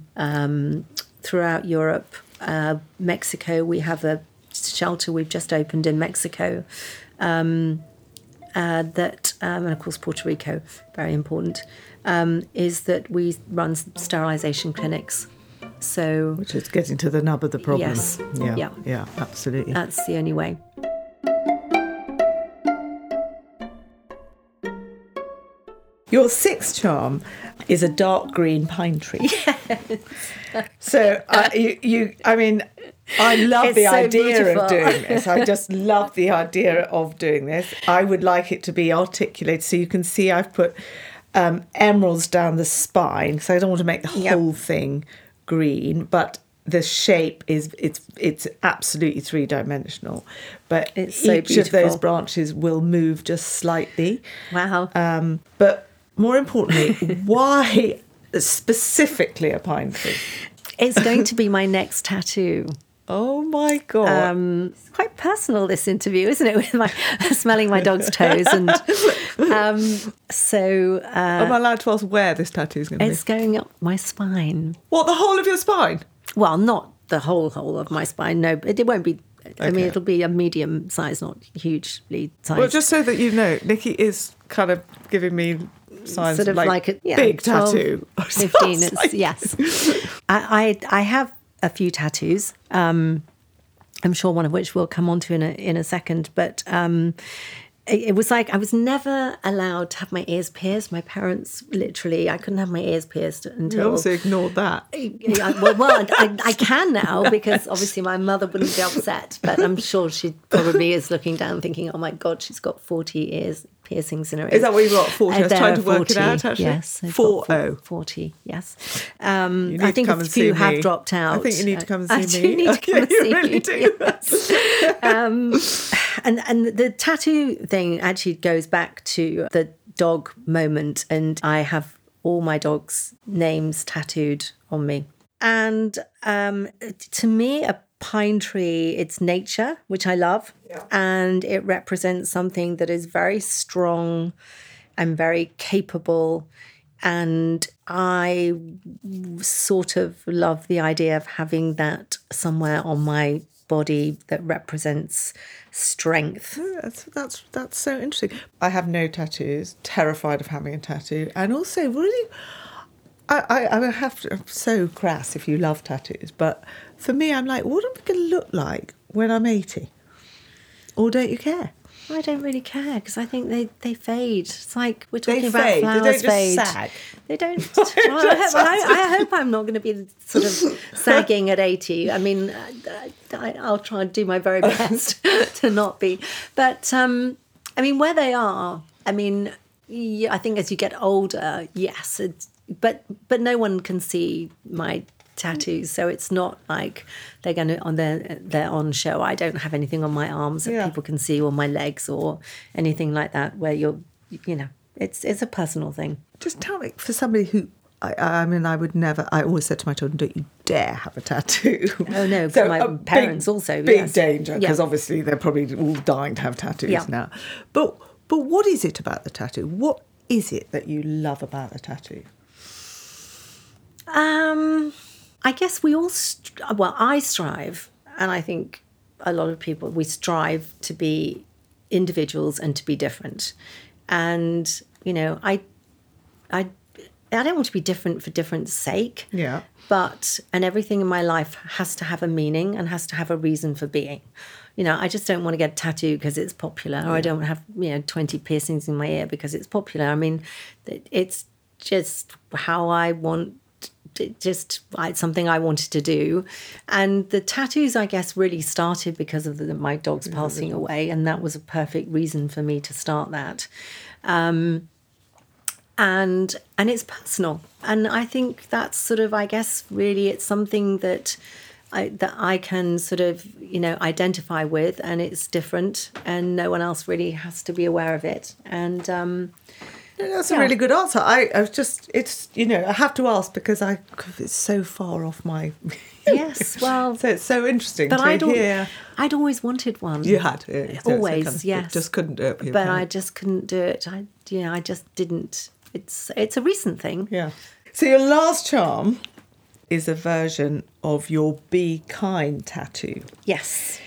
throughout Europe, Mexico. We have a shelter we've just opened in Mexico, and of course Puerto Rico, very important, is that we run sterilisation clinics. So, which is getting to the nub of the problem. Yes. Yeah, absolutely. That's the only way. Your sixth charm is a dark green pine tree. Yes. So I love it's the so idea beautiful. Of doing this. I just love the idea of doing this. I would like it to be articulated, so you can see I've put emeralds down the spine, because I don't want to make the whole thing green, but the shape is it's absolutely three-dimensional, but it's so each beautiful. Of those branches will move just slightly. Wow. But more importantly, why specifically a pine tree? It's going to be my next tattoo. Oh my God. It's quite personal, this interview, isn't it? With my smelling my dog's toes. And am I allowed to ask where this tattoo is going to be? It's going up my spine. What, the whole of your spine? Well, not the whole of my spine. No, it won't be. Okay. I mean, it'll be a medium size, not hugely sized. Well, just so that you know, Nikki is kind of giving me signs sort of like a big 12, tattoo. 15, it's, yes. I have a few tattoos. I'm sure one of which we'll come on to in a second. But it was like I was never allowed to have my ears pierced. My parents literally, I couldn't have my ears pierced until... You also ignored that. I can now, because obviously my mother wouldn't be upset, but I'm sure she probably is looking down thinking, oh my God, she's got 40 ears piercings in her ears. Is that what you've got, 40? I was trying to work 40, it out, actually. Yes. 40, yes. I think a few have dropped out. I think you need to come and see me. I do need to come and see you. Really do. Yes. And the tattoo thing actually goes back to the dog moment, and I have all my dogs' names tattooed on me. And to me, a pine tree, it's nature, which I love, and it represents something that is very strong and very capable. And I sort of love the idea of having that somewhere on my body that represents strength. Oh, that's so interesting. I have no tattoos, terrified of having a tattoo, and also really... I have to, I'm so crass if you love tattoos, but for me, I'm like, what am I going to look like when I'm 80? Or don't you care? I don't really care because I think they fade. It's like we're talking about flowers fade. They don't just sag. They don't. Well, I hope I'm not going to be sort of sagging at 80. I mean, I'll try and do my very best to not be. But, I mean, where they are, I mean, yeah, I think as you get older, yes, it's... But no one can see my tattoos, so it's not like they're going to on their on show. I don't have anything on my arms that people can see, or my legs, or anything like that. Where you're, you know, it's a personal thing. Just tell me, for somebody who, I mean, I would never. I always said to my children, "Don't you dare have a tattoo." Oh no, so my parents big, also big danger because obviously they're probably all dying to have tattoos now. But what is it about the tattoo? What is it that you love about the tattoo? I guess we all, I strive, and I think a lot of people, we strive to be individuals and to be different. And, you know, I don't want to be different for different sake. Yeah. But, and everything in my life has to have a meaning and has to have a reason for being. You know, I just don't want to get tattooed because it's popular, or I don't have, you know, 20 piercings in my ear because it's popular. I mean, it's just how I want. Just something I wanted to do. And the tattoos, I guess, really started because of my dog's passing away, and that was a perfect reason for me to start that. And it's personal. And I think that's sort of, I guess, really it's something that I can sort of, you know, identify with, and it's different, and no one else really has to be aware of it. And... that's a really good answer. I was just, it's, you know, I have to ask because it's so far off my... Yes, well... So it's so interesting to hear. I'd always wanted one. You had? Yeah, always, so yes. Just couldn't do it. But I just couldn't do it. I just didn't. It's a recent thing. Yeah. So your last charm is a version of your Be Kind tattoo. Yes.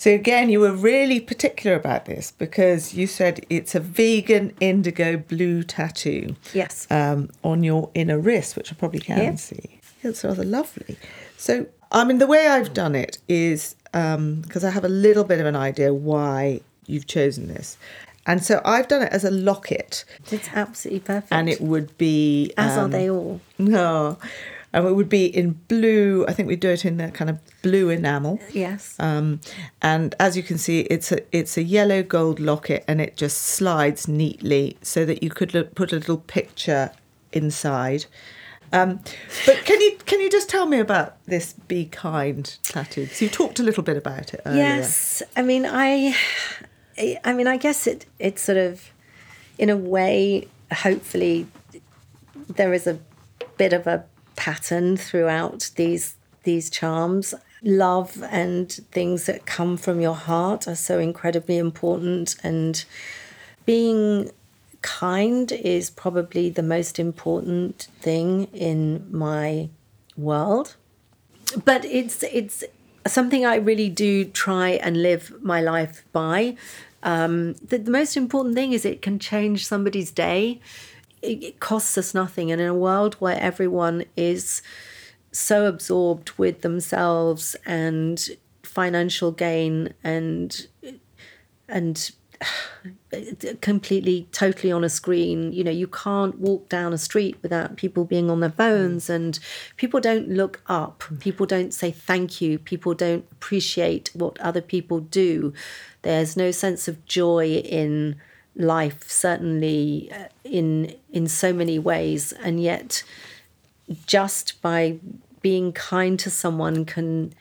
So again, you were really particular about this because you said it's a vegan indigo blue tattoo. Yes. On your inner wrist, which I probably can see. It's rather lovely. So, I mean, the way I've done it is because I have a little bit of an idea why you've chosen this. And so I've done it as a locket. It's absolutely perfect. And it would be... As are they all. No. And it would be in blue. I think we do it in that kind of blue enamel. Yes. And as you can see, it's a yellow gold locket, and it just slides neatly so that you could put a little picture inside. But can you just tell me about this Be Kind tattoo? So you talked a little bit about it earlier. Yes. I mean, I guess it's sort of, in a way, hopefully, there is a bit of a pattern throughout these charms. Love and things that come from your heart are so incredibly important, and being kind is probably the most important thing in my world. But it's something I really do try and live my life by. The most important thing is it can change somebody's day. It costs us nothing. And in a world where everyone is so absorbed with themselves and financial gain and completely, totally on a screen, you know, you can't walk down a street without people being on their phones, and people don't look up. People don't say thank you. People don't appreciate what other people do. There's no sense of joy in life, certainly in so many ways, and yet just by being kind to someone can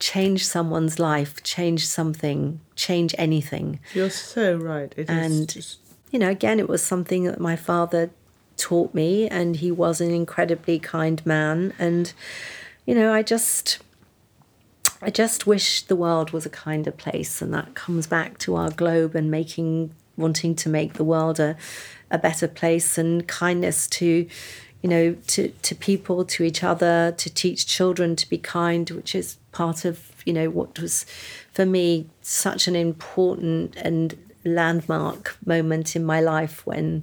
change someone's life, change something, change anything. You're so right. You know, again, it was something that my father taught me, and he was an incredibly kind man, and, you know, I just wish the world was a kinder place, and that comes back to our globe and wanting to make the world a better place, and kindness to, you know, to people, to each other, to teach children to be kind, which is part of, you know, what was for me such an important and landmark moment in my life when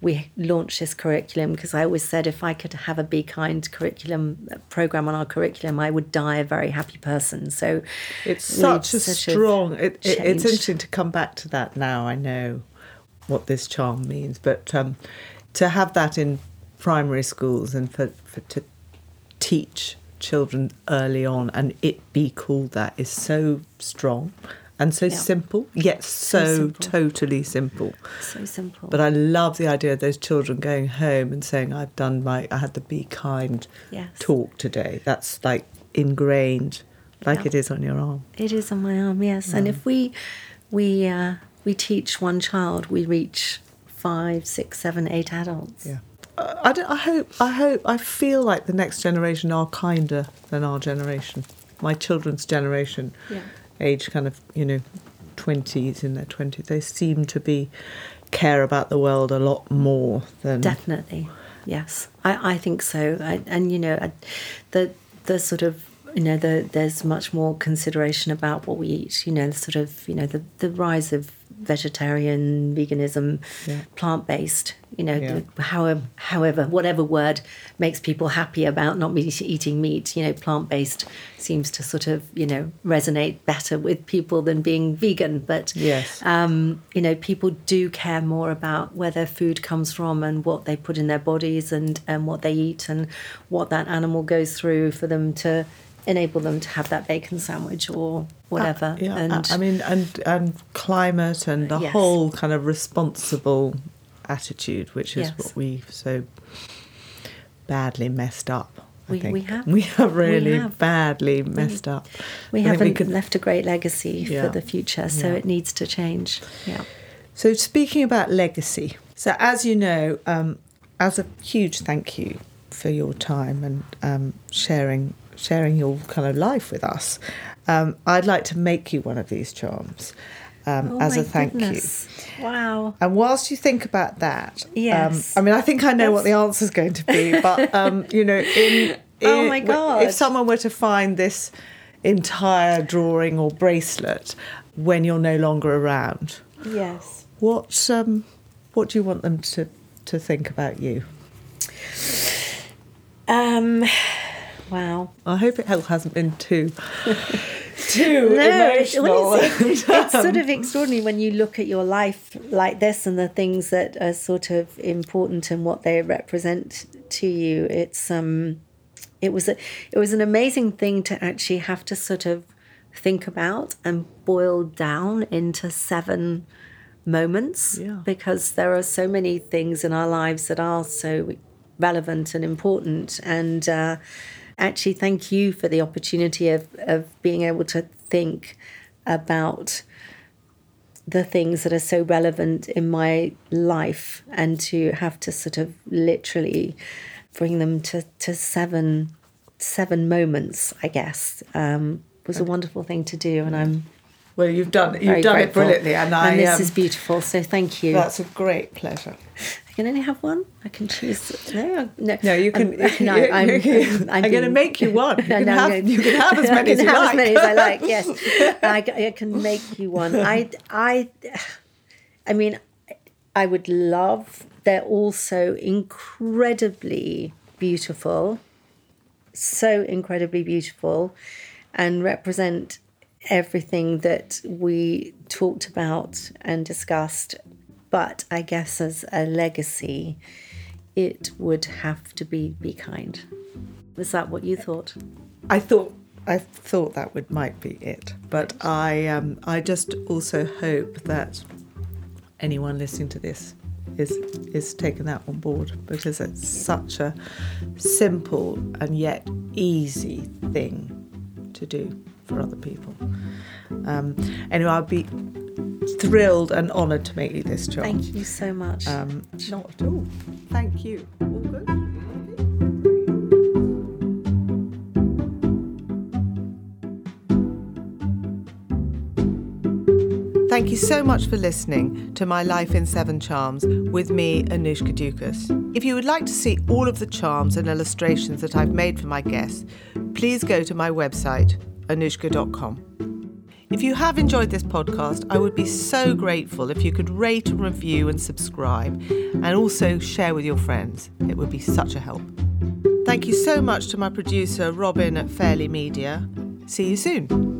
we launched this curriculum, because I always said if I could have a Be Kind curriculum program on our curriculum, I would die a very happy person. So it's it's interesting to come back to that now. I know what this charm means, but to have that in primary schools and for to teach children early on and it be called that is so strong. And so simple, yet totally simple. So simple. But I love the idea of those children going home and saying, I had the Be Kind talk today. That's like ingrained, like it is on your arm. It is on my arm, yes. Yeah. And if we teach one child, we reach 5, 6, 7, 8 adults. Yeah. I feel like the next generation are kinder than our generation, my children's generation. Yeah. Age kind of, you know, 20s, in their 20s, they seem to care about the world a lot more than... Definitely, yes. I think so. The sort of, you know, there's much more consideration about what we eat, you know, sort of, you know, the rise of vegetarian, veganism, plant-based, you know, however, whatever word makes people happy about not eating meat, you know, plant-based seems to sort of, you know, resonate better with people than being vegan. But, you know, people do care more about where their food comes from and what they put in their bodies and what they eat and what that animal goes through for them to enable them to have that bacon sandwich or whatever. And climate and the whole kind of responsible attitude, which is what we've so badly messed up. We have really badly messed up. We haven't left a great legacy for the future, so it needs to change. Yeah. So speaking about legacy, so as you know, as a huge thank you for your time and sharing your kind of life with us, I'd like to make you one of these charms as a thank you. Wow. And whilst you think about that, I mean, I think I know what the answer is going to be, but, you know, if someone were to find this entire drawing or bracelet when you're no longer around, what do you want them to think about you? Wow. I hope it hasn't been too emotional. It's sort of extraordinary when you look at your life like this and the things that are sort of important and what they represent to you. It's it was an amazing thing to actually have to sort of think about and boil down into 7 moments, because there are so many things in our lives that are so relevant and important. And actually, thank you for the opportunity of being able to think about the things that are so relevant in my life and to have to sort of literally bring them to seven moments, I guess, was a wonderful thing to do. And I'm well, you've done it brilliantly, and this is beautiful. So thank you. That's a great pleasure. I can only have one. I can choose. No. You can. I'm going to make you one. You can have as many as you like. I can have as many as I like. Yes, I can make you one. I mean, I would love. They're also incredibly beautiful, so incredibly beautiful, and represent everything that we talked about and discussed. But I guess as a legacy, it would have to be kind. Was that what you thought? I thought that might be it. But I just also hope that anyone listening to this is taking that on board, because it's such a simple and yet easy thing to do for other people. Anyway, I'll be thrilled and honoured to make you this job. Thank you so much. Not at all. Thank you. All good? Thank you so much for listening to My Life in Seven Charms with me, Anoushka Dukas. If you would like to see all of the charms and illustrations that I've made for my guests, please go to my website, anoushka.com. If you have enjoyed this podcast, I would be so grateful if you could rate and review and subscribe, and also share with your friends. It would be such a help. Thank you so much to my producer, Robin at Fairlie Media. See you soon.